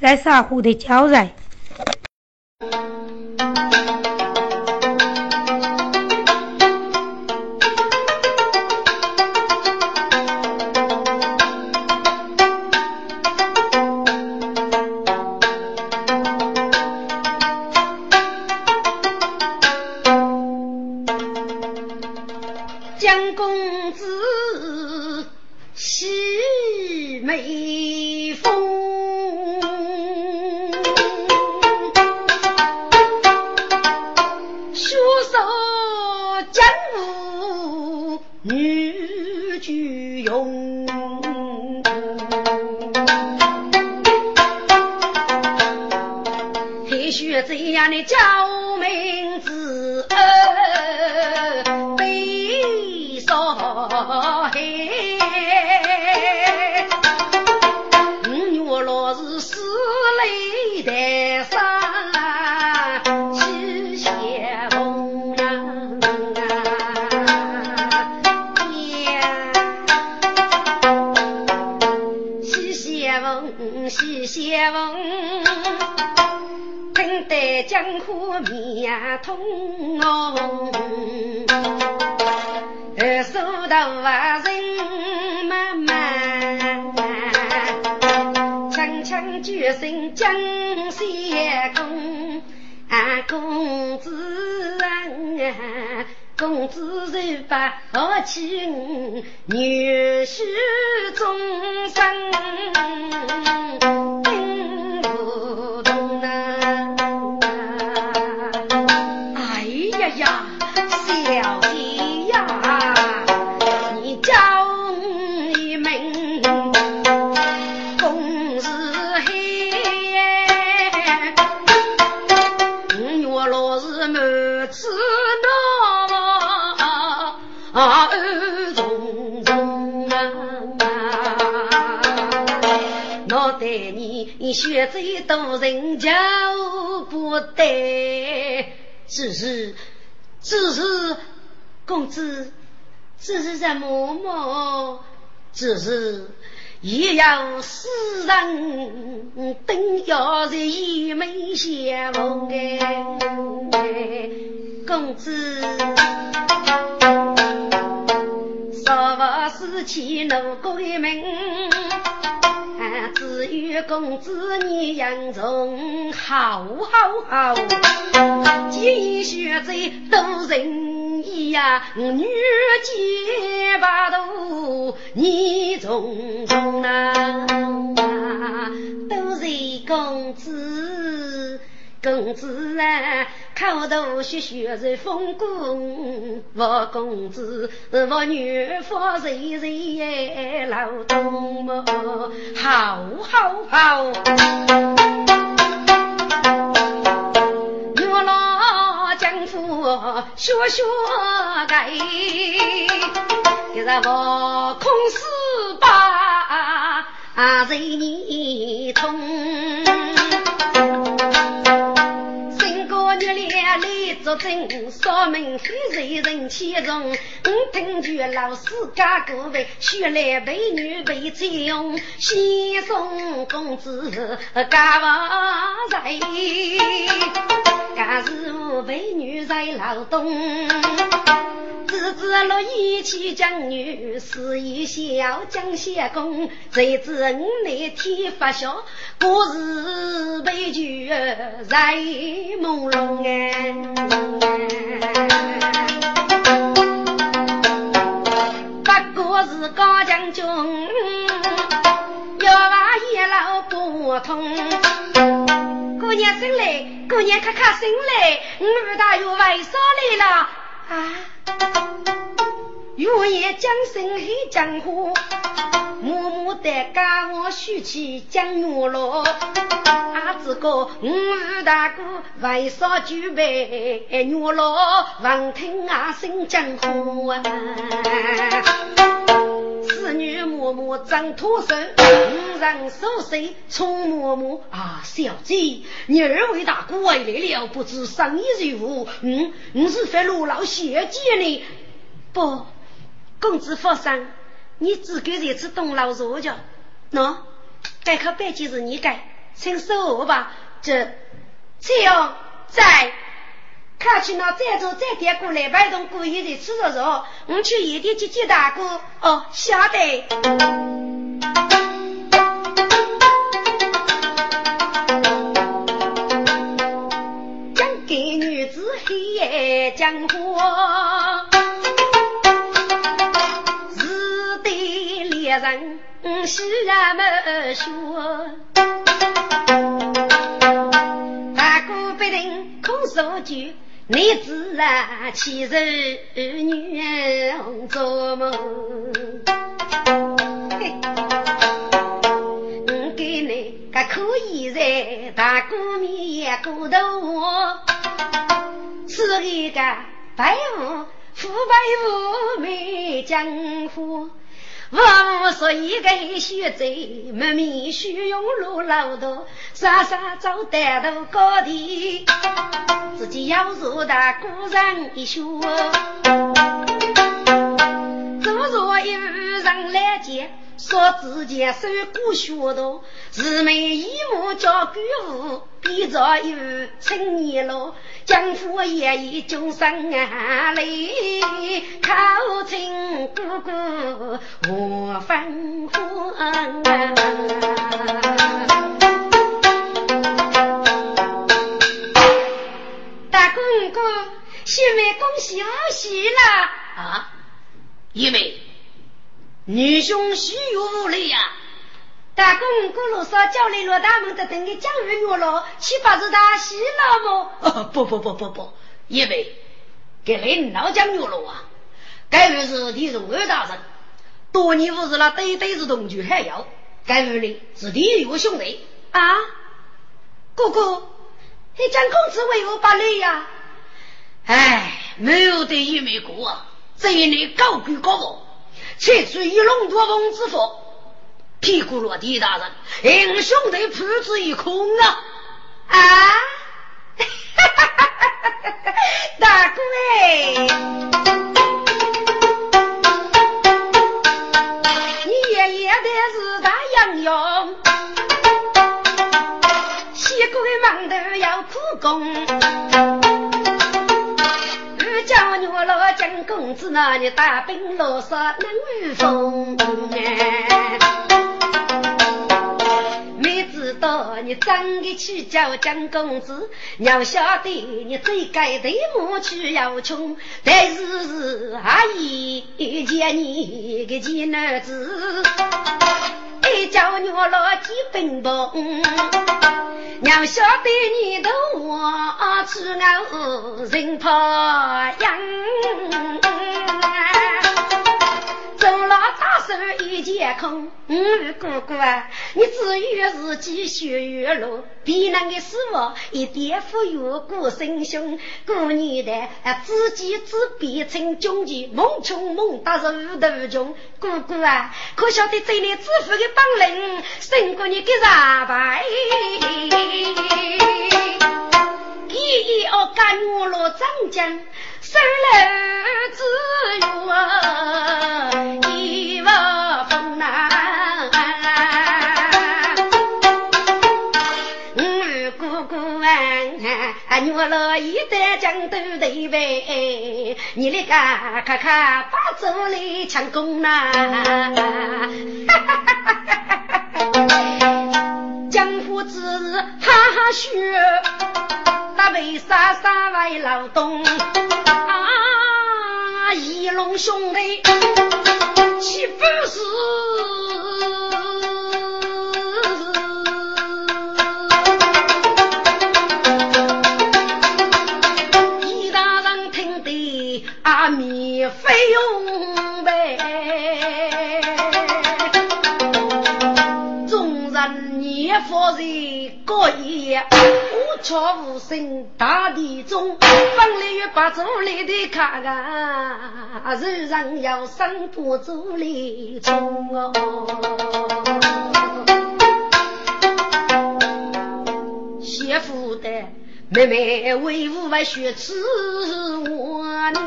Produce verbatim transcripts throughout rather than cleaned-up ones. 在沙湖的桥上，学最多人就不得，只是只是公子，只是在嬷嬷，只是也要世人等要是一门相逢哎，公子，少不是去奴归门。只有公子你杨忠好好好，几学贼都仁义呀，女结巴都你忠忠啊，都是公子公子啊，口头学学是风光，我公子我女佛谁谁也劳动么，好好好，我老丈夫学学改，给咱我空死吧，谁你痛。做证，说明非谁人其中。我听见老师家各位，学来陪女陪妻用，先送公子家娃在，家是我陪女在劳动。只知落一起将女，是一笑将相公。谁知我那天发笑，故事悲剧在朦胧哎。不过是高将军，要把一老不通。姑娘醒来，姑娘咔咔醒来，我大有为啥来了啊？月夜将身黑江湖，默默的家我许起江月落。阿子哥，我大哥为啥举杯月落？望听阿声江湖啊！侍女默默张脱身，无人收拾冲默默啊！小姐，你二位大哥回来了，不知生意如何？嗯，你是发落老小姐呢？不。公子放心，你只给这次东老做着，喏，该可办件是你该，请收我吧，这这样在看去那再走再点过来外头过一日吃着肉，我去一点去接大哥哦，晓得。将给女子黑夜江湖，日对猎人是俺们说。手举你自然其实女人做梦，我给你个可以在大姑米也顾得我是一个白无腐败无美江湖，我所以该学贼没米须用路老多傻傻走带到高地，自己要做的古人一说走着一人来接说自己是古学的姊妹一母叫举户逼着一成年了江湖也已经上啊嘞靠近姑姑我反复啊大公公，徐妹恭喜恭喜啦！啊，一妹，女兄虚有无礼呀！大公公路上叫来罗大门的等个江鱼月了，岂不是他喜了么？不不不不不，一妹，给人老江鱼了啊！该位是地中二大人，多年不是那对对是同居还有，该位呢是地有兄弟啊，姑姑。你将公子为我把累呀、啊、哎没有的一美国啊这一类高举高我却是一龙多翁之佛屁股落地大人英雄得扑之一空啊啊哈哈哈哈大姑你爷爷的是大洋洋一个忙得要苦工，我叫你我老蒋公子那里大兵落沙能风没知道你长得去叫蒋公子，要晓得你最该对母去要穷，但是是阿姨见你个贱儿子。一叫你我老几奔波，要晓得你的我只熬人跑羊，走了大手一件空。嗯，哥哥啊，你只有自己学越路，别人的师傅一点富有顾生兄，顾你的啊，自己自闭成穷极，梦穷梦大是无头穷。哥哥啊，可晓得这里致富的本领，胜过你的啥牌？一一二干我罗张江，生来自由，一无风难。我姑姑啊，我老一代江都对呗，你那个咔咔把走来抢功啦，哈哈哈哈哈！江湖之日哈哈雪。大为啥啥为劳动啊！一龙兄弟岂不是一大人听得阿弥飞用呗？纵然你佛人过夜。悄无声大地中放了一把竹里的卡啊日上要上不竹里中哦学府的妹妹为父外学吃我呢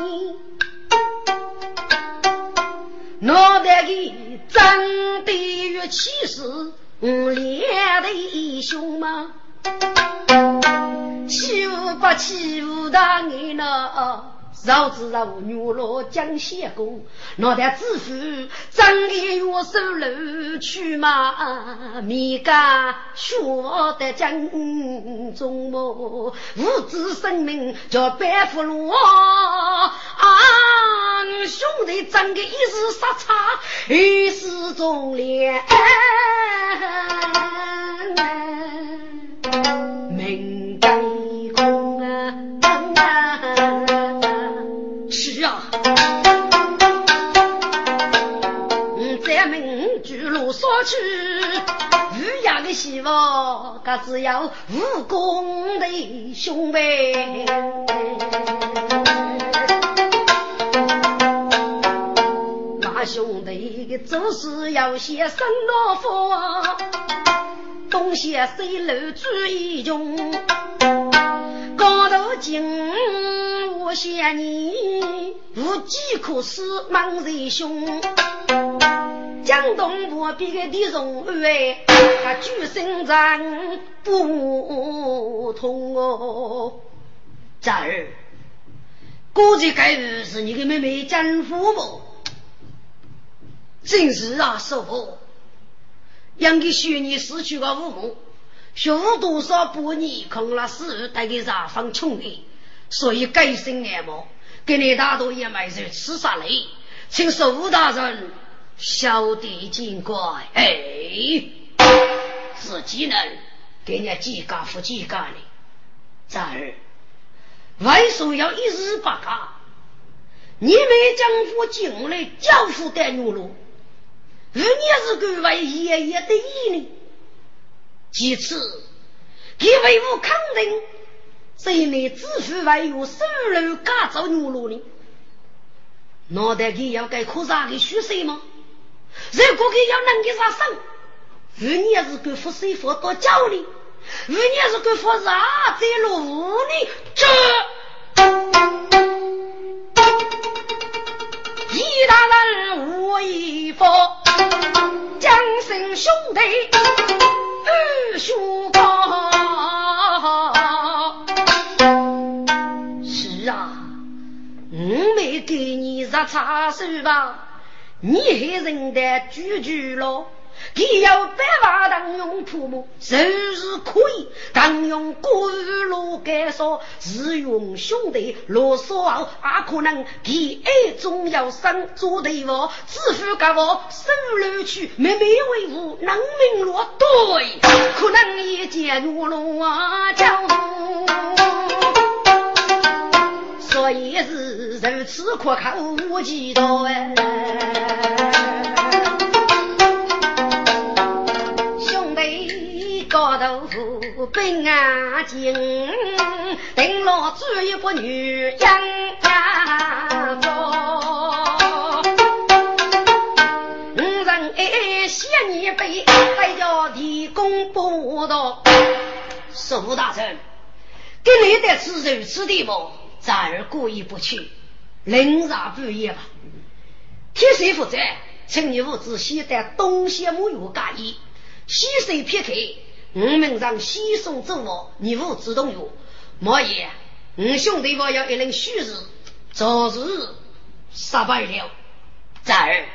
脑袋里长得越气势我脸的兄吗？欺负不欺负大你呢？老子老牛老江西公，脑袋致富，张脸越手楼去嘛，米家学得江中么？无知生命叫白富路啊！兄弟长得一时傻叉，一时忠烈，命该空啊！是啊，咱们举路说去，渔家的媳妇，噶只有武功的兄妹。那兄弟总是要些生老佛，东西西楼注意中，高头紧。我想你无计可施，忙人凶。江东伯比个地容位，他举身长不通哦。这儿，估计该是你的妹妹江父母。真是啊，师傅，养给学你失去个父母，学多少不你空了事，带给啥方穷的。所以该生眼目给你大多也买着吃啥嘞，请守护大人小弟尽乖。哎，自己呢给人家几家不几家呢，在儿外手要一日八家，你们将夫进来教父带牛路，而你是给外爷爷的意呢，其次给为我抗定，所以你自负还有生人干造牛肉呢，脑袋给要给口罩给虚岁吗？如果给要能给啥生，如你也是给佛师佛多教呢，如你也是给佛啥这路无呢，这一大人无一佛将生兄弟二叔高。我没给你啥插手吧，你还认得拒绝了，你要白话当用父母就是可以当用古语路该说是用兄弟啰嗦后啊，可能你爱中要生做的我自负给我生流去没没为我能明落对可能也见我了啊叫所以是如此可靠无几多哎，兄弟高头兵啊精，顶老子一个女养家婆，人哎谢你被还要提供不到，师傅大人，给你得吃如此地方。咱儿故意不去，临啥不夜吧？替谁负责？请你父子先带东西没有介意，西谁撇开？我们让西送走我，你父子动有。莫言，我兄弟我要一人虚实，早日失败了。咱儿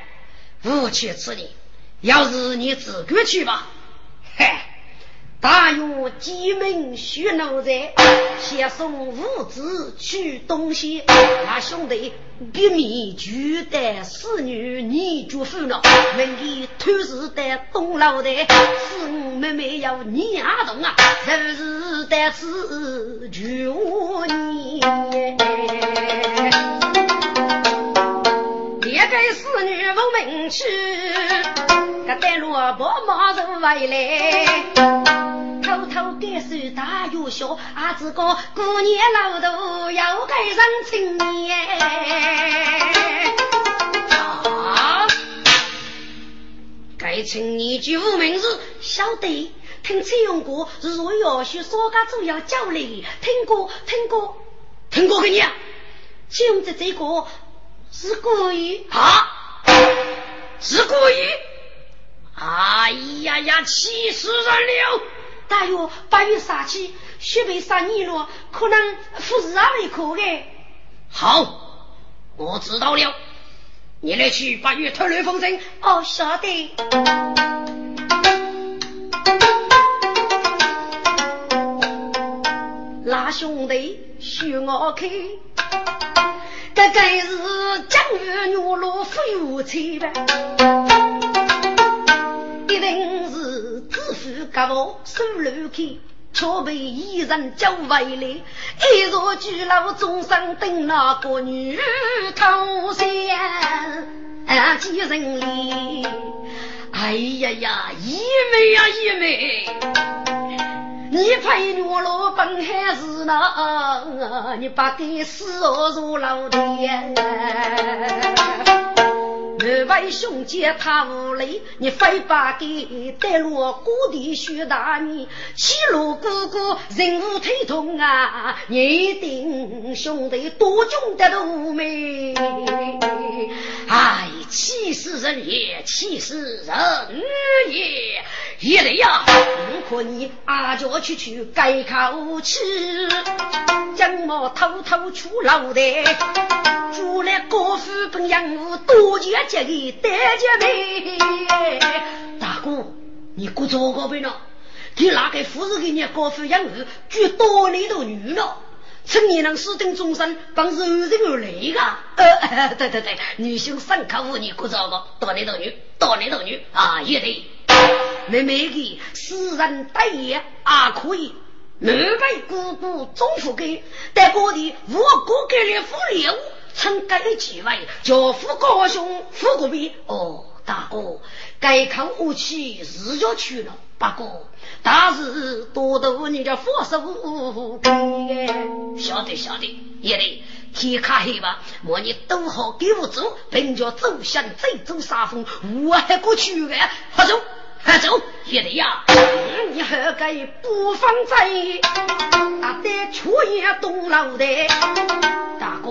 不去吃你，要是你自个去吧，嘿。大约几名徐老贼写送物资去东西，那兄弟给你举的侍女你就分了，问你偷时的东老的是我妹妹要你阿东啊，这是的是举我你别给侍女我们去个带路伯马走外来偷偷给手打有小阿子哥姑娘老头要改上青年啊，改成你举无名字晓得听崔永国如果要去说个主要教理听过听过听过给你就在这个是故意啊是故意哎呀呀气死人了大月八月杀起，须被杀你了，可能不是阿没可的。好，我知道了，你来去八月特雷风筝。哦，晓得。那兄弟许我开，这该是江月牛罗飞舞起呗，一定是自负家伙手乱开，却被一人叫外来，一若巨老终生等那个女头先啊几人里，哎呀呀，一妹呀一妹。你陪牛罗本还是那，你把给死我入老的。二位兄姐他无泪，你非把给带落孤地学打你，七路哥哥人物推动啊，你定兄弟多重的都没。哎，气死人也，气死人也。也得呀，如果你阿脚去去改口气，将我偷偷出老的，出来过户本养我多姐姐的爹姐妹。大哥，你过做过呗呢？给哪个父子给你过户养我，最多你都女了。趁你能死定终身，帮是有人有雷个。呃，对对对，女性三口五你过做过，多你都女，多你都女啊，也得。妹妹的私人代言啊可以，妹妹姑姑总付给，但我的我哥给的付礼物，参加了几位，叫付高兄付个比哦，大哥，该看武器日就去了，八哥，但是多多你的佛手给，晓得晓得，也得。天卡黑吧，我你都好给我走，本着走向这种沙风，我还过去的，快走！快走！也得呀，嗯、你何该不放在？啊，得出也东老的，大哥，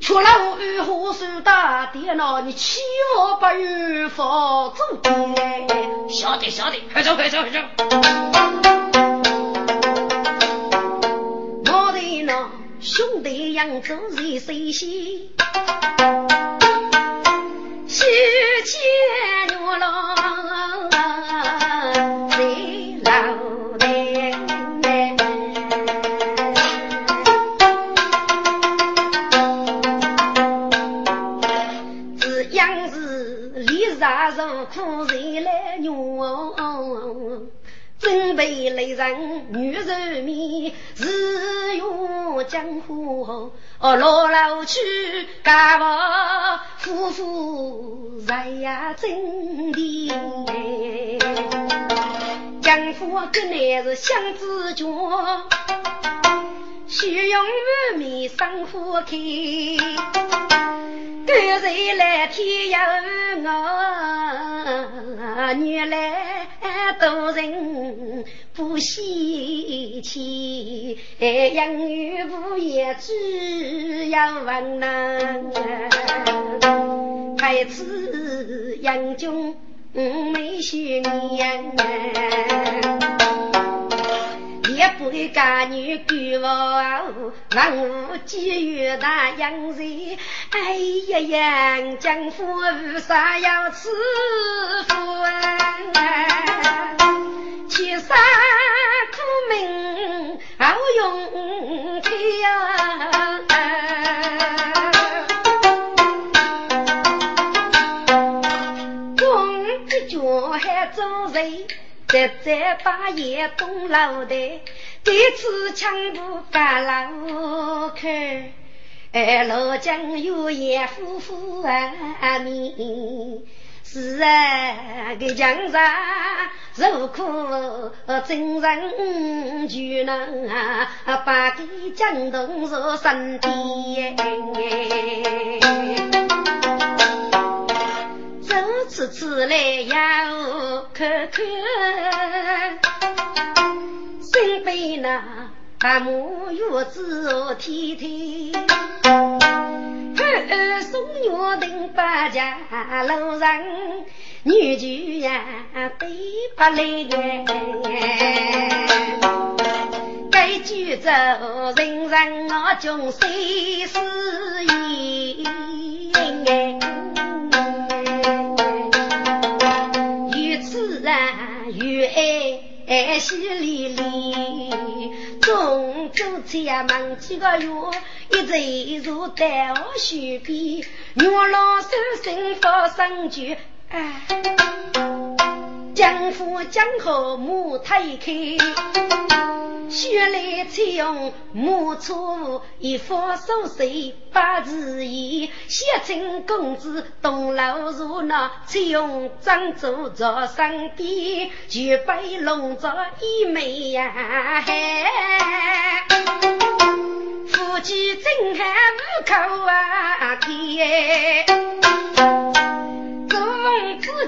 出来我与何事大点了？你欺我不与佛祖的？晓得晓得，快走快走快走！我的呢，兄弟扬州是谁西？世界牛郎谁老的？只样是离啥受苦谁来牛？准备来人女人迷，日月江湖哦，老老去干嘛？夫妇在呀真的，江湖跟那是相知觉，需要玉米生活去，跟谁来天涯我，原来多人不稀奇，养育不也只要万难，孩子养中没学年，也不会干女给我，让我机遇大养人，哎呀呀，江湖为啥要吃饭？七杀苦命好勇气呀！光着脚还走人。在在把夜东老的，这次抢不干老去，哎，老将有爷夫妇啊命，是啊，给江山受苦真人就能啊，把给江东做身边。走此次来要看看，身边那把木月子天天，二送月灯把家楼上女主呀对不来。走人人我穷谁是人与此啊与爱西里里总走在门几个月一直一直带我许比我老师生活生举江湖江河母太开血泪采用母出一佛手水八字一谢成公子董老如那采用张祖着上帝举杯笼着一枚呀、啊、夫妻真还不靠啊爹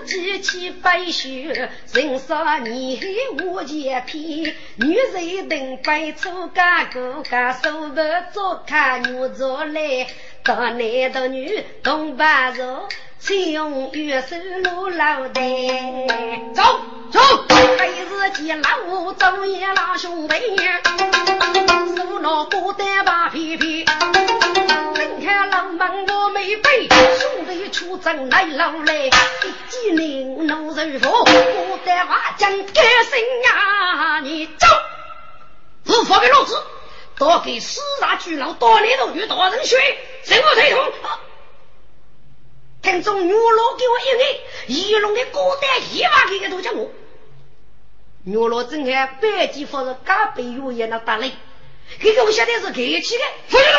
自己去白雪人说你黑我也皮女人等白出嘎狗嘎手的做卡牛做嘞到男的女东巴肉请用月手路老的走走白日鸡老五走也老兄妹手脑不得把皮皮睁开老门我没背兄弟出征来老嘞一见你老人说我得把将给谁啊你走是否给老子多给四大巨老多年的女多人学谁我推同听众女罗给我一眼一龙的孤单一把给个都讲我女罗睁开白鸡佛是嘎背有眼的打雷给个我现在是给起的佛学龙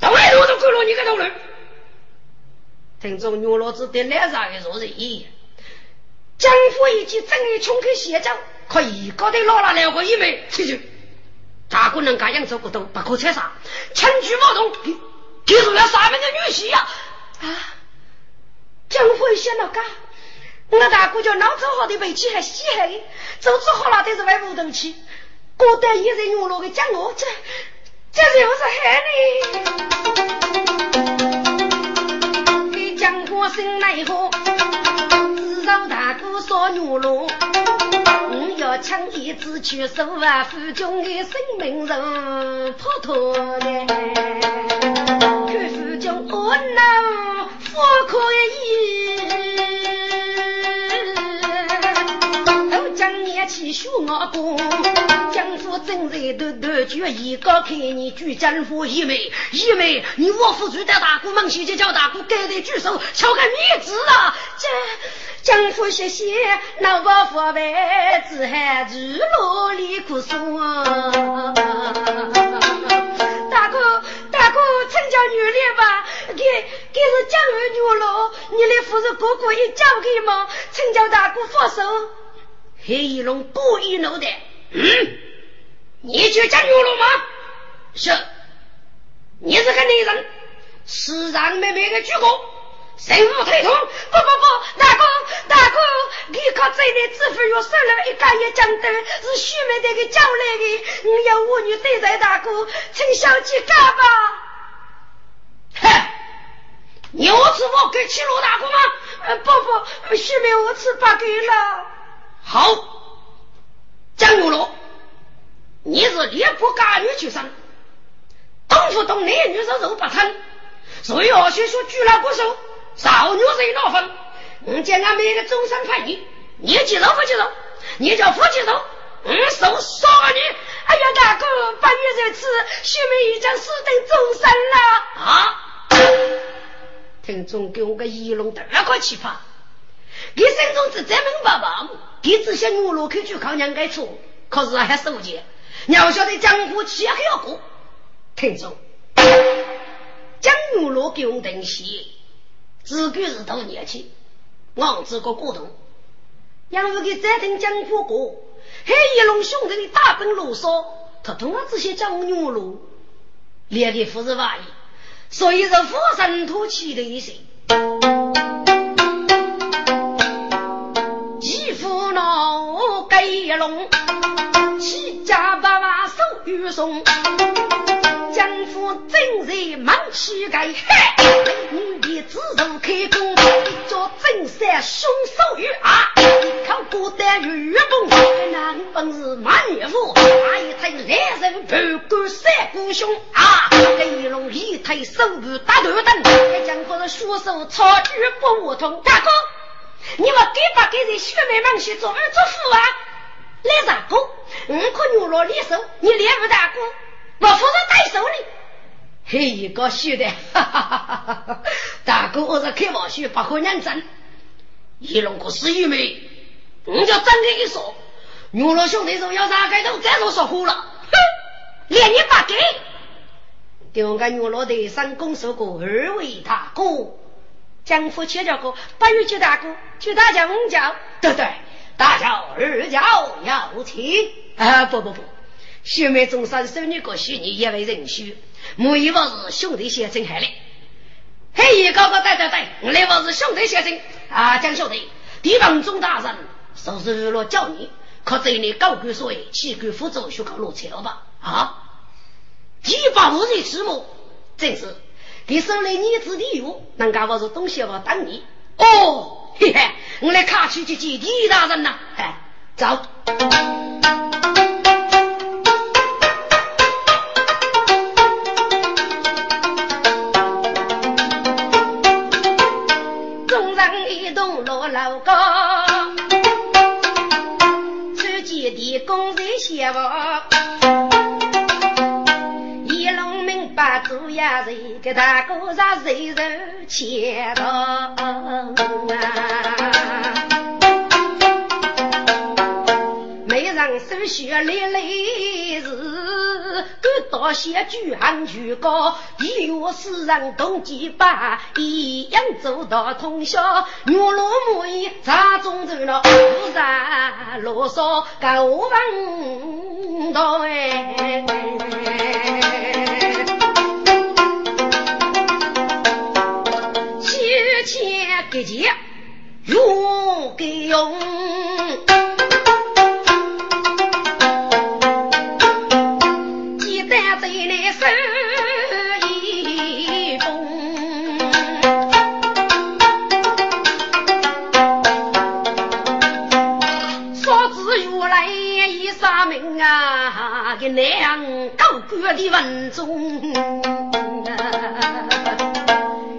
到来罗都归罗你个头人听众女罗只得来啥也说是一江湖一起正义冲开邪教可以高的落了两个一枚去去大姑娘敢样走不动把口拆杀趁局暴动给主要杀门的女婿呀啊江湖一些老干我大姑叫脑子好的北区还西海走之后了但是外部东西孤单一人用罗给江湖这这是有啥害呢给江湖生来后至少大姑说牛罗我要抢一只去手啊夫君的生命人破脱的看夫君我能不可以都将年起学我不江湖正在的的决一个给你去江湖一枚一枚你我父子带大姑梦西街叫大姑给的举手敲个你子啊这江湖谢谢那我佛白只还日落里苦松大姑大姑成交女烈吧给给是江儿女喽你的父子哥哥也交给吗成交大姑放手黑一龙故意弄的嗯你去江女喽吗是你是个女人是让妹妹的鞠躬谁不推同不不不大哥大哥你靠这里自费有三人一干一将灯是虚名的给叫来的你要我女对待大哥请小姐干吧哼你无耻我给七路大哥吗、呃、不不虚名无耻把给了好江永龙你是烈不干女去上东府东内女手手把参所以我学说俱乐部手少牛水闹分我将俺们一个终身叛逆你几手不几手你叫夫几手嗯手烧了你哎呀大哥半月这次学妹已经私定终身了啊听众给我个一龙的二个奇葩给身中是咱们爸爸给这些牛肉可以去考量该处可是还受戒你要晓得江湖企业还要过听众江牛罗给我等些自个是头年纪我自个过头要是给再听江湖过黑一龙兄弟的大本路说他同样这些江牛罗连的服侍外所以是佛神托起的一些几夫老给一龙七家爸爸手与松江府正在忙起来，你的自从开工叫正山凶手鱼啊，靠过单于月崩那本是满月夫啊，一台来人不管三股凶啊，这一龙一台手不打头灯，这江府的书手超日不我同大哥，你们给把给这学妹们去做儿做父啊，来咋个我可牛罗立手你连不大哥我扶着带手里，嘿一个虚的，哈哈哈哈哈！大哥我是开玩笑，不可认真。一龙哥是一枚，你就真的一说，牛老兄弟说要啥开头，再说说糊了，哼！连你不给，丢个牛老的三公手过二位大哥，江湖切着过，不如去大哥，去大脚五脚，对对，大脚二脚要停啊！不不不。学妹中山收你个虚拟也为人虚，没一个是兄弟先生还来，嘿一个个带带带，我来我是兄弟先生啊，江兄弟，地方中大人，收拾娱乐叫你，可这里高官所谓，气官辅助学个落车吧啊，地方无人之母，正是，你收来你子弟有，人家我是东西我等你，哦，嘿嘿，我来卡去去去，地大人呐，哎，走。老公自己的工人写我一龙明白主要人给大哥啥谁人切到啊，没让手学累累日各大些举行举高一月四人同几把一样走到通宵牛罗母一杂中走了不杂罗嗦高房到哎切切给结如给用娘高歌的文中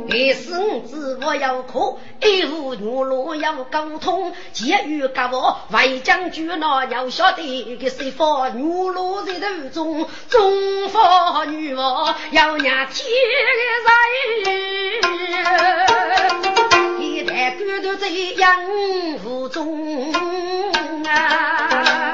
一生自我要哭一无牛罗要沟通结语给我外将军那要晓得给谁发牛罗的头中中发女我要拿铁在一代歌都在养父中啊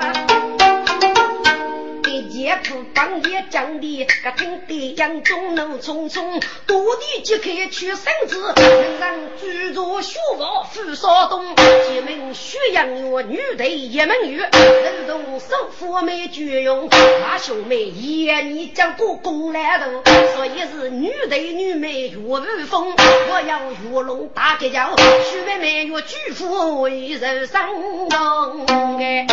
也不帮也讲的个听的杨中能匆匆多地就可以去生子能让居住学佛富少东姐妹学养我女的也门语人动手佛没举用他兄妹也你讲过公来的所以是女的女妹我日风我要我龙打给脚学妹妹我巨富一人三公哎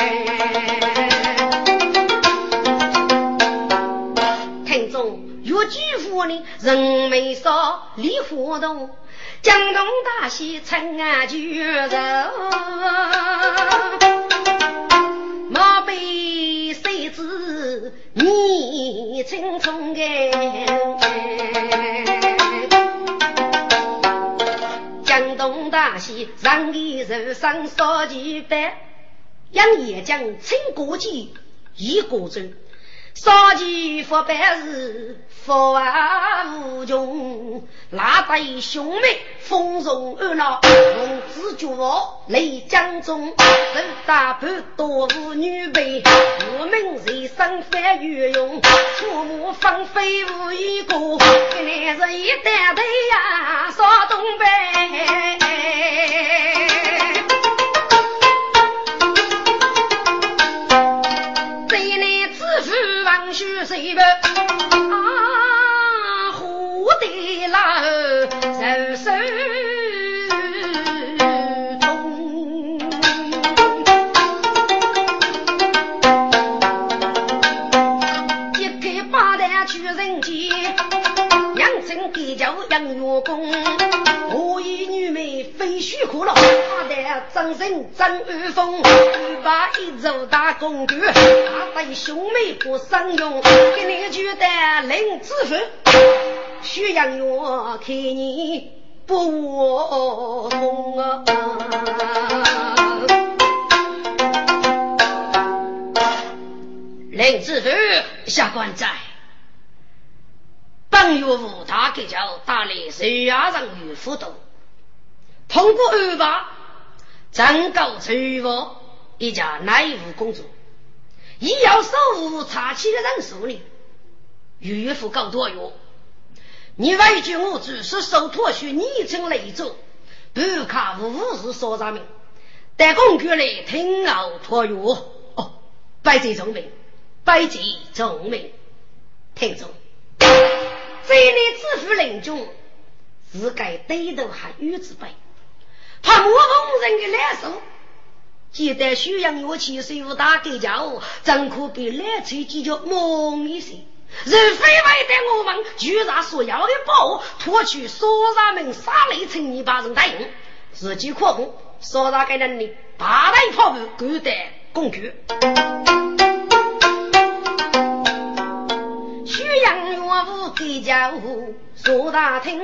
听众有句话呢，人没少，理活动，江东大戏成啊巨人，莫被谁知你匆匆哎。江东大戏让你人生少几百，杨也将清国际一国州。少奇佛白日佛啊无穷拉带兄妹丰容热闹龙子主我雷江中人大不多无女辈我们谁生非御用父母放飞无一个给你这一代的呀说东北王须谁不啊？胡的啦，人生中，一个八代去许人杰，养成给教养月公，我一女美非虚苦了，他的张生张玉凤，一把一手打工具，他对兄妹不相容，给你觉得零自分，许养月看你不梦啊。林子头下官在本月五大给教打理水牙上与辅导，通过安排整个水务一家内务工作，也要守护查起的人手里与岳父搞多有，你外军物只是手托许逆成雷州不卡无无是说咱们在公爵里听好托有哦，拜这种名百计聪明，听众，这类自负人中，是该对头还有之辈，怕模仿人的来手，记得修养乐器虽无大给教，怎可比来吹几脚猛一些？人非为的我们局长所要的宝，脱去所咱们杀雷成泥巴人答应，自己扩工，所咱该能力八代炮兵够得工具。我给家务说大听，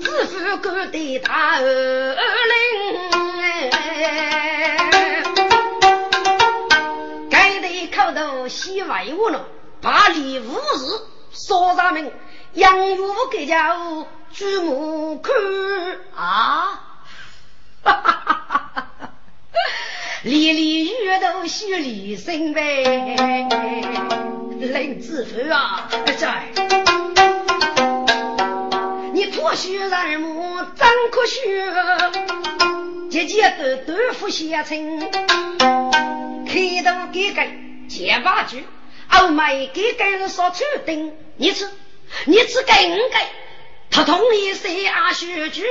自负个的大二零，该得靠到西外务了，把礼物事说咱们养育我给家务举目看啊，哈哈哈哈哈哈！离离月都虚离身呗，林子头啊，在你脱虚染母张可虚，姐姐的对付写成，开头给给结巴句，后买给给人说出定，你吃你吃给唔给？他同意谁啊？学句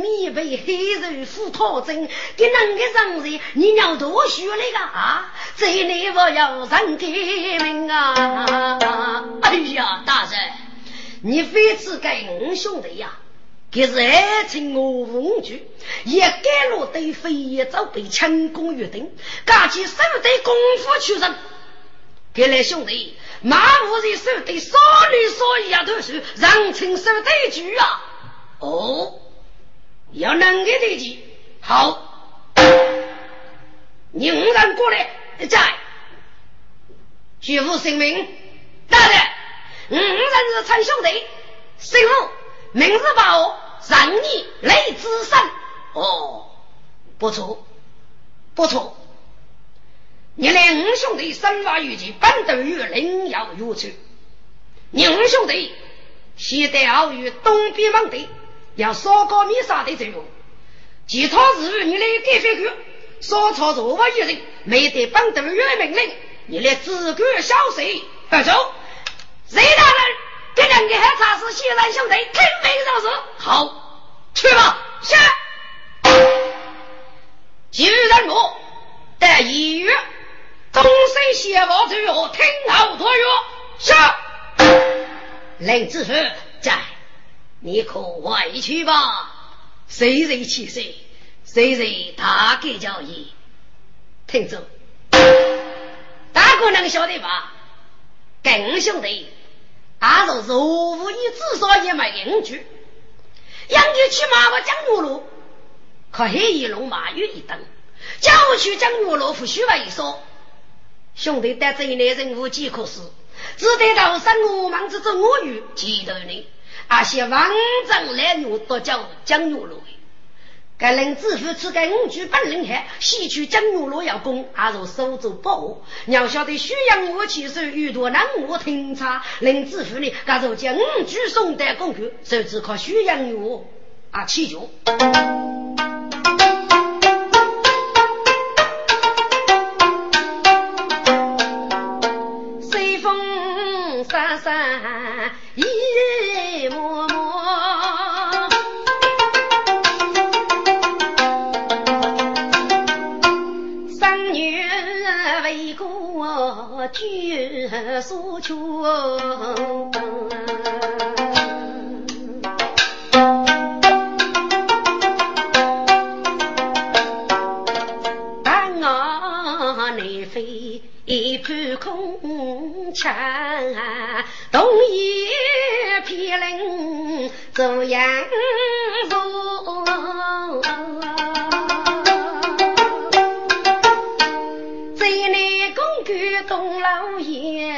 米被黑人斧头针，给那个上人，你要多学那个啊！这里我要让给命啊！哎呀，大人，你非是给我兄弟呀、啊，给是爱情我文具，也给了对非也早被强攻约定，干起手对功夫取胜。给来兄弟马无的手对少女所以啊都是让亲手对局啊哦要能给对局好你无人过来在举父姓名大人无人是陈兄弟姓父名字宝让你来之胜哦不错不错你来五兄弟三娃与其班德与灵瑶如此你五兄弟西德奥与东边邦地要说高米沙的这种其他日你来给飞去说操作我一人没得班德与命令你来自个消息二手谁大人给两个还差是西南兄弟听没上手好去吧下几日人我在一月东西邪王之后听好多哟是冷知识在你可委屈吧谁人气谁谁人打给交易听着大姑娘晓得吧跟兄弟阿斗如无一至少也买人去养你去马我江路路可黑一龙马月一等叫我去江路路夫虚吧一说兄弟带着一类人无计可施只得到三五忙之中我与记得你而且王长来牛都叫江牛路该人自负吃该五局半人海戏曲江牛路要攻而如收走报鸟晓得需要我其实遇多难我听差人自负呢该如将五局送带攻局甚至可需要我啊气球三三一默默三女为国举诉求，但我内非一盘空枪，同一批人走羊肉。东老爷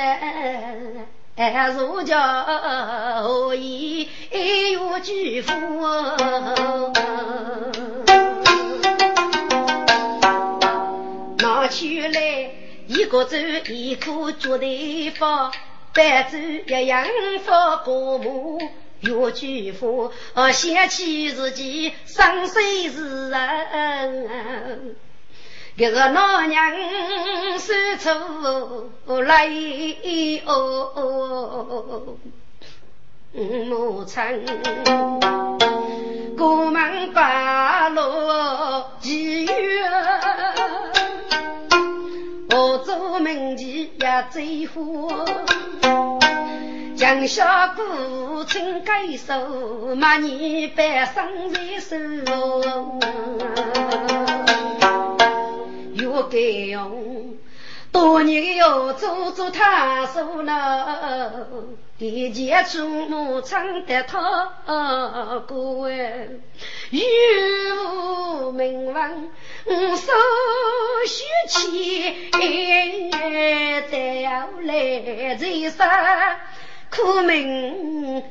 如教义也有巨富，拿出来一个走一口做的方，白走一样放过母有巨富，想起自己上岁时人这个老娘是出来哦，母亲过门八路几月，我做名妓也最火，江小姑曾改手，骂你白生为手有给用，多年又走走他手了，第几次母唱得他歌，与无名望，手续起得要来这啥苦命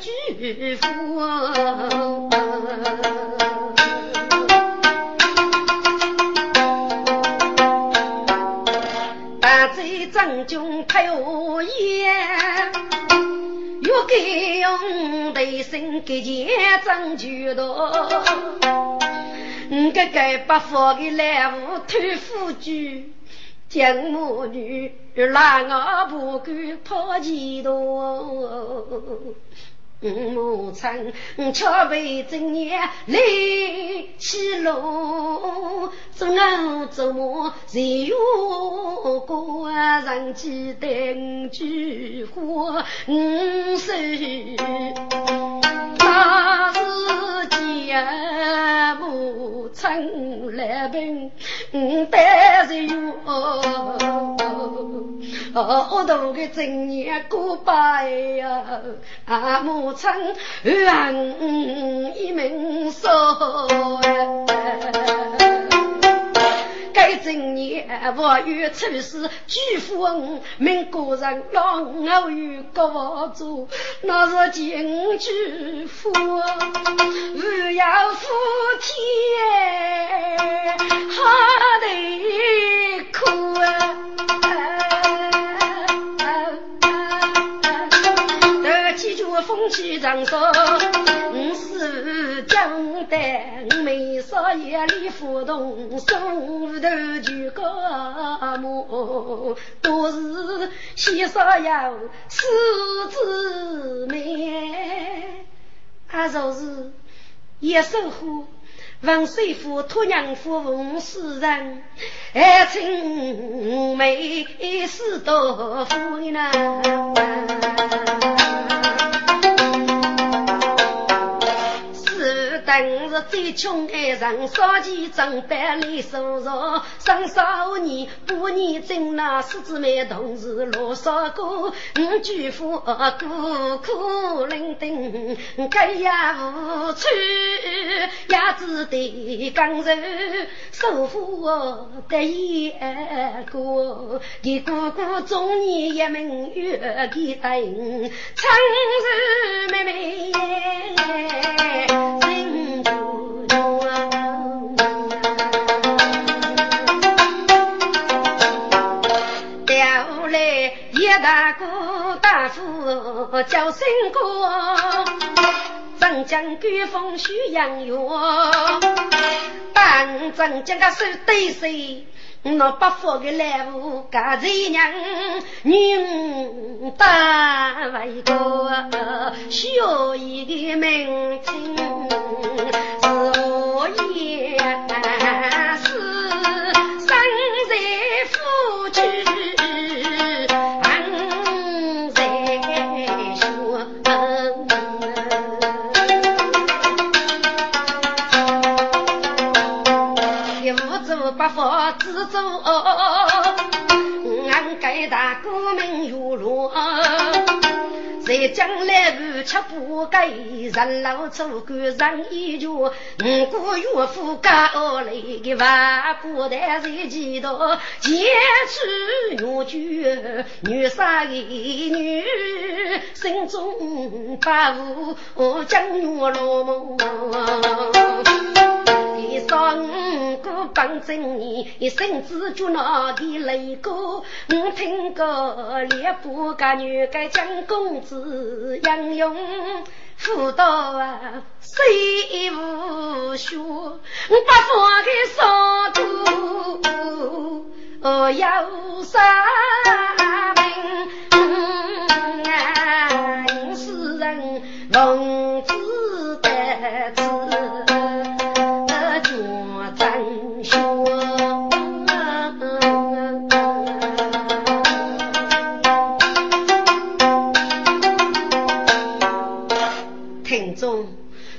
巨富。张军派我爷，又给用的身给爷张举多，这个把佛的来无偷富居，将母女拉我不给抛弃多。母亲却为正业累起路，总要琢磨谁有个人记得句话，嗯是那是家母亲来奔，嗯但是有哦，我都给正业过拜呀，啊母。唱俺一门说，该正业我与出世巨富，民国人让我与国主，那是金巨富，我要富天好的苦啊！风起长说我是江的，我没说夜里浮动送的几个母，都是西沙要狮子妹，阿嫂子也生活王水府托娘夫翁世人爱情美是多夫呢，正是最穷的人，少几张白里手着，上少年不年真那狮子妹，同时罗少哥，我举夫苦苦伶仃，该也无处也只得刚柔，手扶得一个，给姑姑中年一名月给爱，长日妹妹。大哥大夫叫声哥，长江巨风徐阳月，当长江个手对谁？那不服的来无家贼娘，女大为哥，小一的名称是我也是三俺该大革命有路谁将来不吃不该人老走个人一句不过岳父家我来给娃不得谁记得结识女居女杀一女心中把无我将我落梦你说五个帮着你一生只就那的泪沟我听个猎不敢女该将公子杨勇辅导啊谁无说把佛给说住我要杀命啊世人蒙子的子的主赞说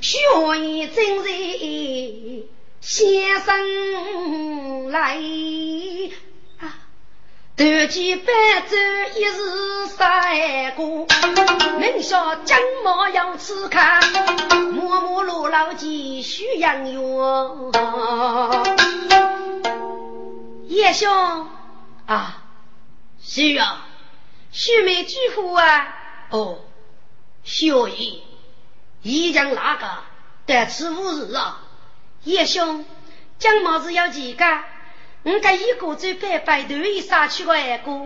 学艺真是先生来啊，头几百走一日三个，人说将毛要吃看，默默落老几须养哟。叶兄啊，是啊，须眉几乎啊，哦，学艺。一将哪个得吃五日啊？叶兄，将毛子要几个？我该一个最白白头一杀去个二个，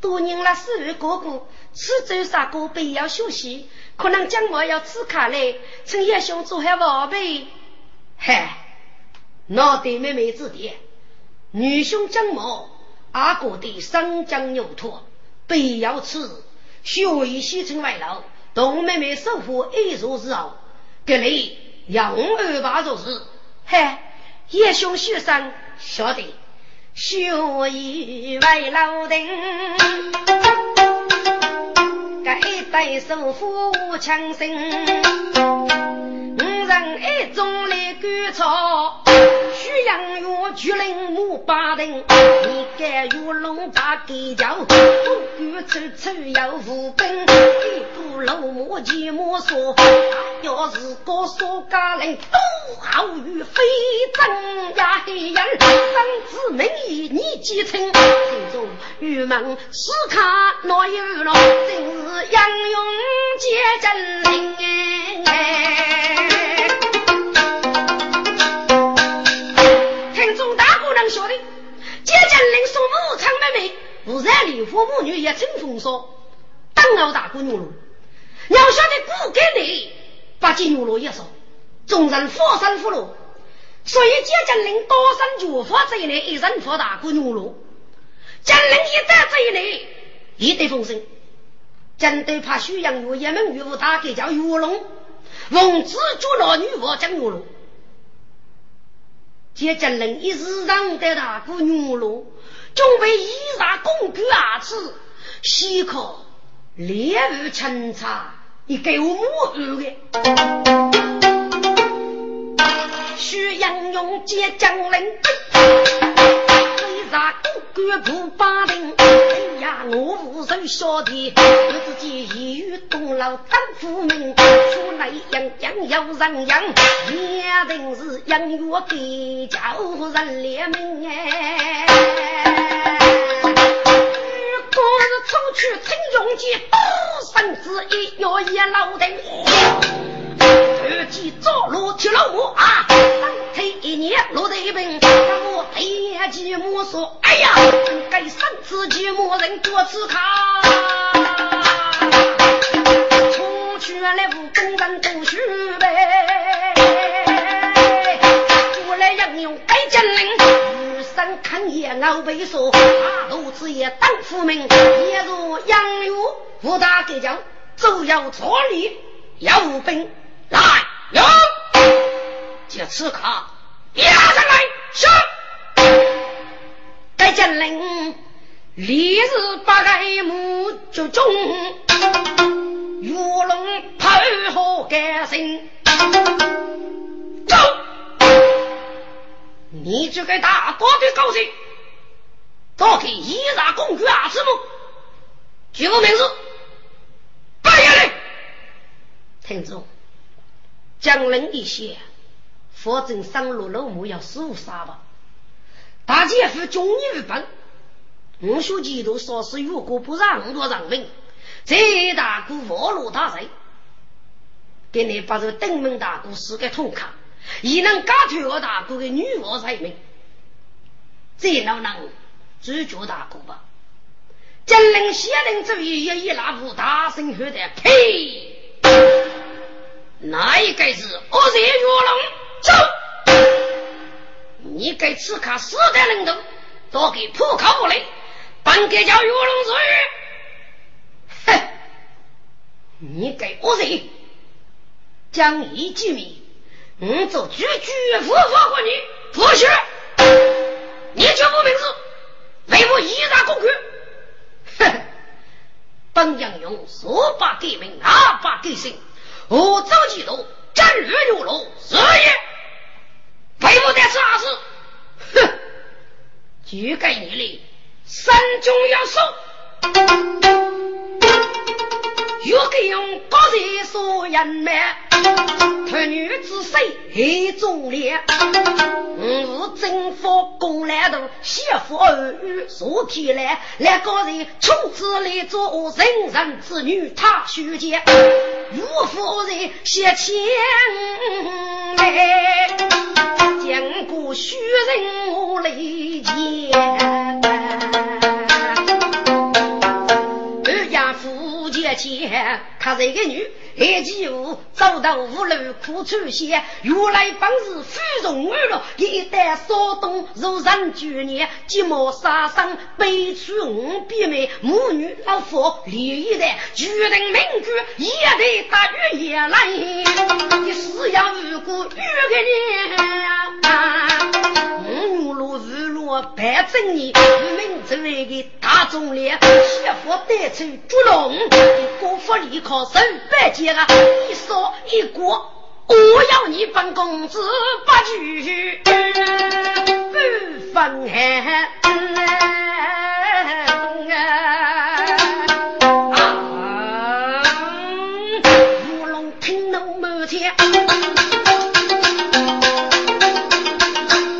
多人了四位哥哥，吃走杀哥必要休息，可能将毛要吃卡嘞，趁叶兄做还宝贝。嗨，那对妹妹指点，女兄将毛阿哥的三江牛驼必要吃，休一西城外劳。董妹妹生活一如之后，给你养儿八做事。嘿，叶兄学生晓得，学艺为老丁，该带手扶强身，五人一中来干草，徐阳月巨人木巴丁，你该有龙把给叫，不管丑丑要无本。老母鸡莫说要是个说家人都好于非正呀黑人张子明以你继承心中郁闷时刻哪有了正是杨勇接真灵听众大姑娘说的接真灵送母亲妹妹不然里父母女也成风说当老大姑娘了要晓得不给你把金牛罗也说众人佛山佛罗所以接将领多山主佛这一类一人佛打过牛罗将领一带这一类一对风声将对怕虚阳有也能与我打给叫有龙翁子住了女佛将牛罗接将领一直让得打过牛罗终为一杀共举而至西可烈日沉茶你给我母儿的徐阳勇接将领为啥不敢不把领哎呀我无人说的我自己一语动了当父命出来养养要让养一定是养我给叫人烈命哎我是出去听容器多生之一要也老的而且做路去了我啊三天一年路的一病我哎呀寂寞说哎呀该三次寂寞人多次卡出去来不跟人都去呗我来让你用该真灵三看也熬背手阿斗子也当父命也如杨柳不打给讲就要处理要无兵来有这次卡别上来是该将领李日八该母就中有龙配合改姓走你这个大哥的高兴到底一大公爵啊什么举个名字半夜来听众将人一些佛正上路老母要十五杀吧大姐夫中意日本我书记都说是如果不让我让命这大姑佛路大谁给你把这登门大姑是个痛卡也能嘎腿我大姑给女我才命这能能只觉大姑吧真人邪人之语也一拉布大声学的呸哪一个是恶人越龙走你给刺卡死的人都都给扑口来半个叫越龙嘴哼你给恶人将一句米你走句句佛佛过你佛学你绝不明字为我一大公爵本将用所把给名哪把给姓我召集楼战略有楼所以为我的杀死哼举给你力三中要受有给用高的所言没特女子谁黑中烈我征服公来的谢佛儿与所提来来高人从此来做人人子女他学姐如佛人写前来见过虚人无累见她是一个女一起舞走到无路苦处些原来本是芙蓉女了一代骚动柔然举年寂寞杀伤悲催无比美母女老佛礼仪的举人名句也得大雨也来你是要遇过遇给你啊母女路日落白正你名字那个大众脸谢佛带出猪笼国府里靠神百劫啊一说一国我要你本公子八句不分开啊无论听到没天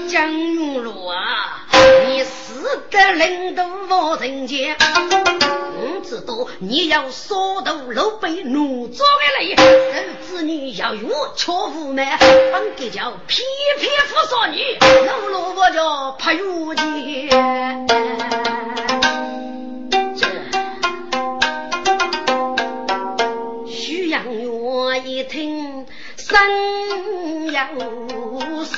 江永路啊你死的人都我人间知道你要说到老辈奴做的来儿子女要有错误吗帮给叫皮皮服说你老老我就怕有你这徐阳我一听三要收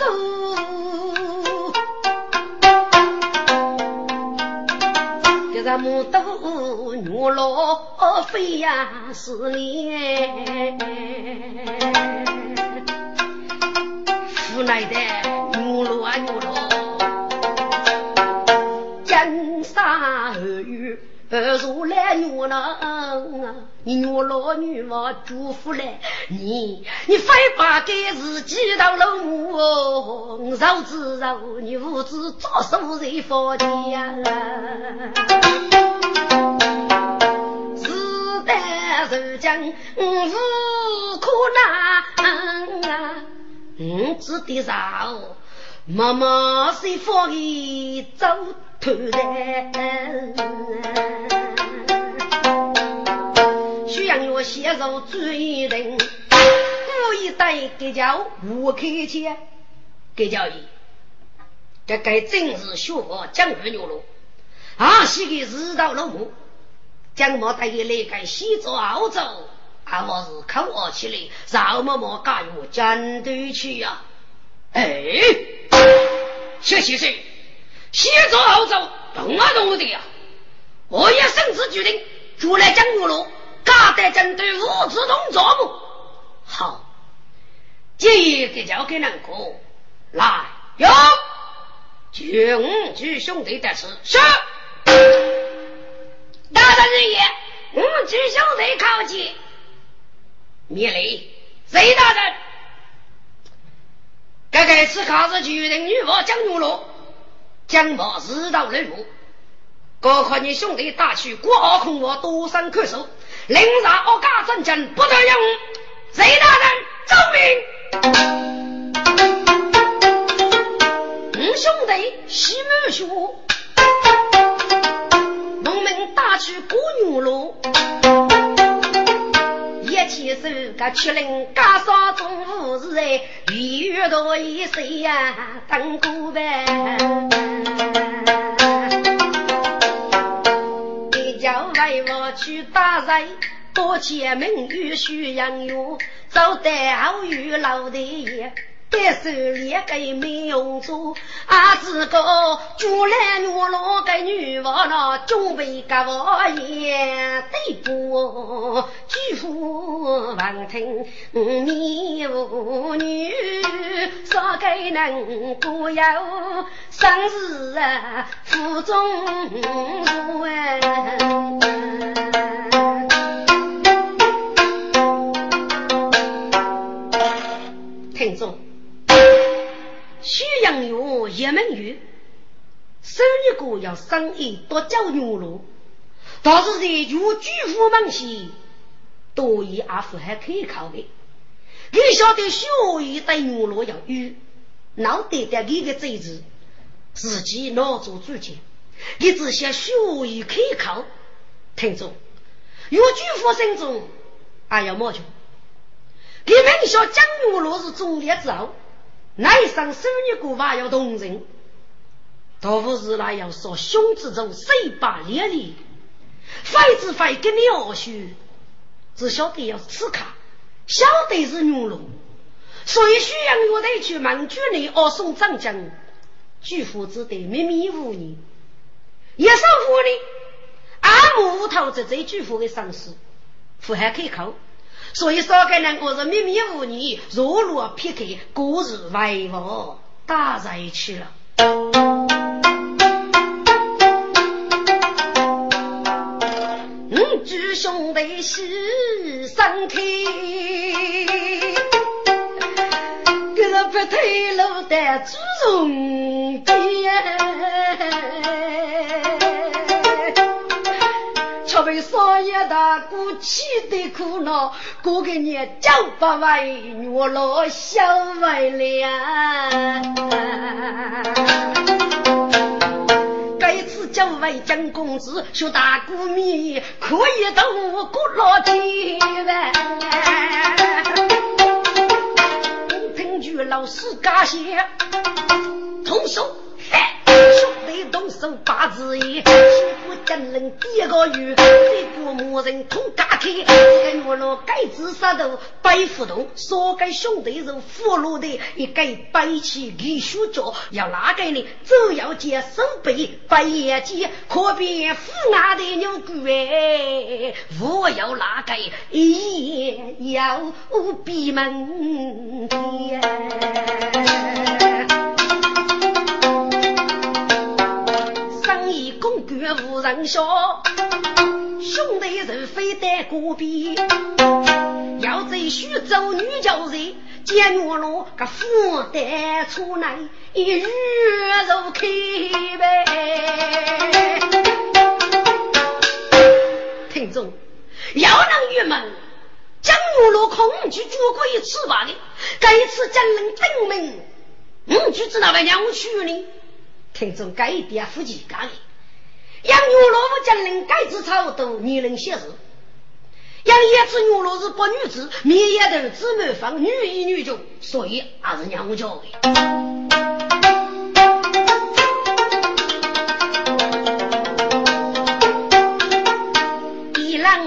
咱们都牛老飞呀死嘞父奶奶牛老啊牛老江山儿女儿如来牛郎你牛老女娃祝福来你你非把给自己当老母哦绕子绕你无知做手谁佛的呀是将无苦难，嗯，只得少妈妈是放的走头来，需要我携手追人，故意带给叫五开钱，给叫伊，这该正是学我江湖牛肉，啊，是个日道老母。将我带给那个西走澳洲啊我是靠我起来让我们干我战队去呀哎谢谢谢西走澳洲懂啊懂的呀我也甚至决定出来将我路干的战队我自动做不好这个交给难过来哟军之兄弟的事是大胆人也我只兄弟靠近灭雷谁大胆该该吃卡子举人与我将入路将我知道人物高考你兄弟大去国奥空我多山克手领啥我嘎正正不得用谁大人证明嗯兄弟西门书农民大去国牛路一起手个去领嘎少中午时哎越多一岁呀当古呗去打人多前面与许养有走得好与老的也但是也给没用做阿子哥就来我老给女娃了准备给我也对不巨富王庭你妇女说给能不要生死啊负重负啊听众徐阳有也门鱼生日过要生意多交牛肉但是这有巨富忙西多一阿富还可以考虑你晓得小一带牛肉要鱼脑袋的一个这子自己拿走自己你只想小一可以考听众有巨富生中哎呀莫求你们说江牛罗是中烈之后乃上生日古话要动人豆腐是来要说兄之中谁把烈力废之废跟你要去只晓得要吃卡晓得是牛罗所以需要我得去满军里而送长江巨富之得迷迷糊你也是糊你阿母头这贼巨富的上司富还可以考所以说给人我是秘密无你如若撇开故事外我大在一起了嗯只兄弟是三天给他不退路的主动的我们少爷大姑气的苦恼过给你叫八万我老小外了该次叫外将公子说大姑咪可以到我古老的呗听句老师嘎些同手兄弟动手八字一真人第二个月这个魔人同嘎开这个我老该自杀的白斧头说该兄弟是俘虏的也该白起给书桌要拿给你就要接手背白也接可别富拿的牛鬼我要拿给也要闭门无人笑兄弟人非得孤僻要在徐州女教人见我了个负得出来一日肉开呗听众要能郁闷将我了恐惧做过一次吧的该一次将人证明嗯就知道为娘去呢听众该一点夫妻干的养牛肉不将人盖子超多女人写字养一只牛肉是不女子你也得姊妹房女一女中所以还是娘教的一浪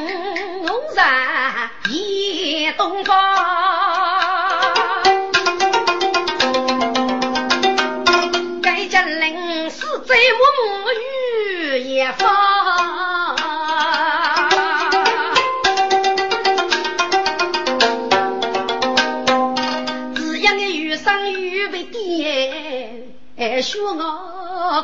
红山一东方该将人是最母母语也放只因你越生越被爹说我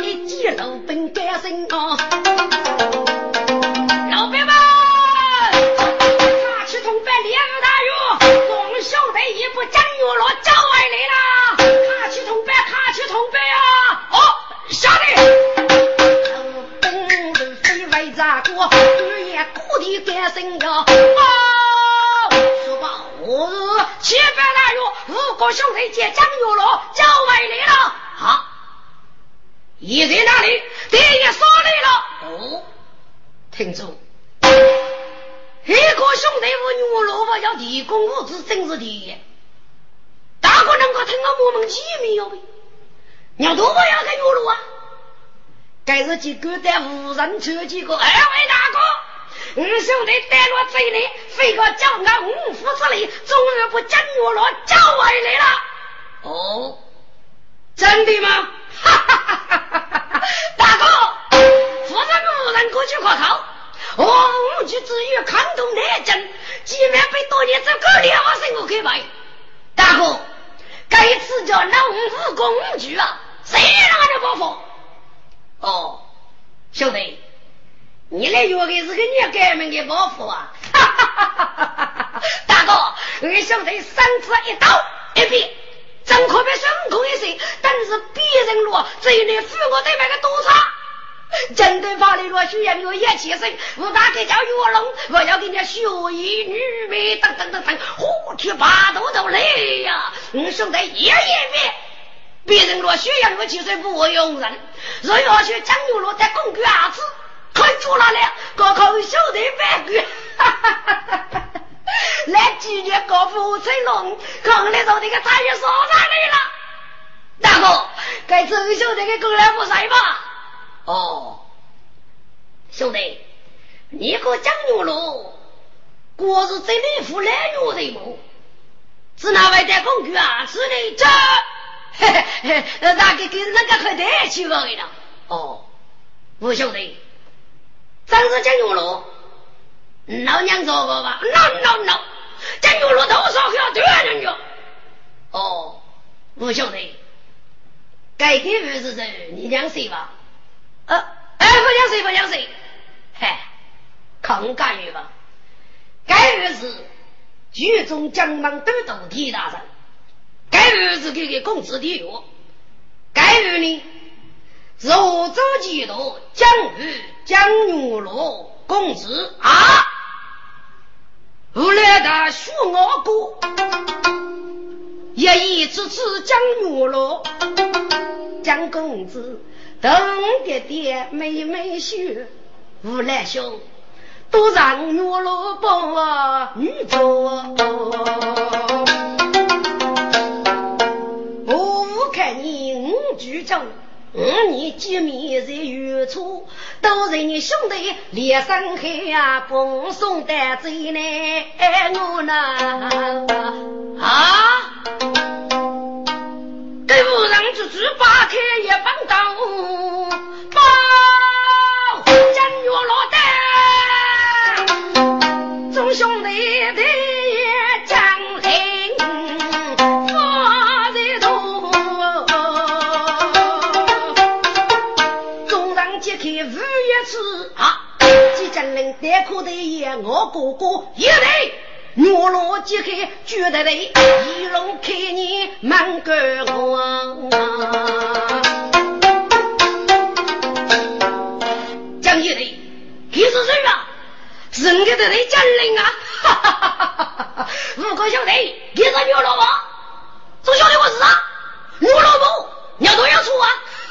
一见一路奔干身啊！老辈们，他吃通白莲大肉，光手的一步站住了，招外来啦！他吃通白，他吃通白啊！哦，下来，路奔的飞外咋过？二爷故地干身啊！我七百来肉，五个兄弟姐张有罗叫外来了啊！一在那里，第一说来了哦，听着，一个兄弟我牛萝卜要提供物资，真是的，大哥能够听到我们几米有没？牛萝卜要给牛萝啊，该是几个带无人车几个，哎喂大哥。我兄弟带落嘴里，非个叫俺五福之里，终日不见我了，叫我来了。哦，真的吗？哈哈哈哈哈哈！大哥，福山无人过去可考，我五局之于看懂内政，居然被多年这个两个生活给买。大哥，该次叫那五福过五局啊，谁让俺的伯父？哦，兄弟。你来约给是个你改名的伯父啊！哈哈哈哈哈哈！大哥，俺兄弟三尺一刀一笔，真可别胸口一碎，但是别人落，只有你付我这边个督察。真对怕你落需要有一起身，我把这条鱼龙，我要给你秀一女美，等等等等，胡去八斗斗累呀！俺兄弟一夜别。别人落需要有起身不为用人，所以我去江牛落在公园二次。看住了嘞，高考小的白骨，哈哈哈哈哈！来几年高富成龙，刚来到这个产业所上来了。大哥，该这个小的给过来不塞吧？哦，兄弟，你可讲究喽？我是真的服来牛的么？是哪位在公园啊？是的，这，嘿嘿嘿，那个跟那个快点去吧去了。哦，吴兄弟。当时江永路老娘说过吧 no no no 江永路都说要对人家哦吴兄弟该给儿子这你娘谁吧呃哎不娘谁不娘谁嘿扛干预吧该儿子剧中江忙都懂替大人该儿子给给公子弟我该儿呢走走几多江鱼江牛罗公子啊后来的树我姑也一直是江牛罗江公子等爹爹妹妹婿无来兄都让牛罗帮我女走我无看你五局长嗯，你几米在远处，都是你兄弟脸上开呀、啊，蹦送的最呢，我呢啊，给无人之子扒开一帮刀，包将我落单，众兄弟的。人带口袋也我哥哥也得牛罗几口觉得得一龙开你满个我讲一得其实是啊人家的得讲人啊哈哈哈哈哈哈五个兄弟其实牛罗吗这兄弟我是啊牛罗吗你要多要出啊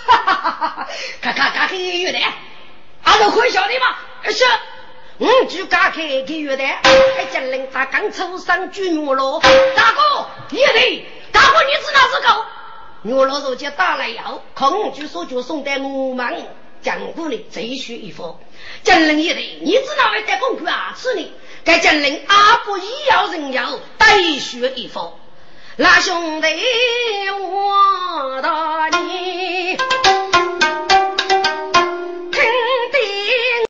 哈哈哈哈哈咔咔咔一月的俺都会晓得吗是我就敢开给月的还将人他刚抽上去牛肉大哥也得大哥你知道是狗牛肉肉就大了以后恐惧说就送在我们讲过的贼虚一方将人也得你知道为在公园啊吃你该将人阿不一要人要带学一方那兄弟我的你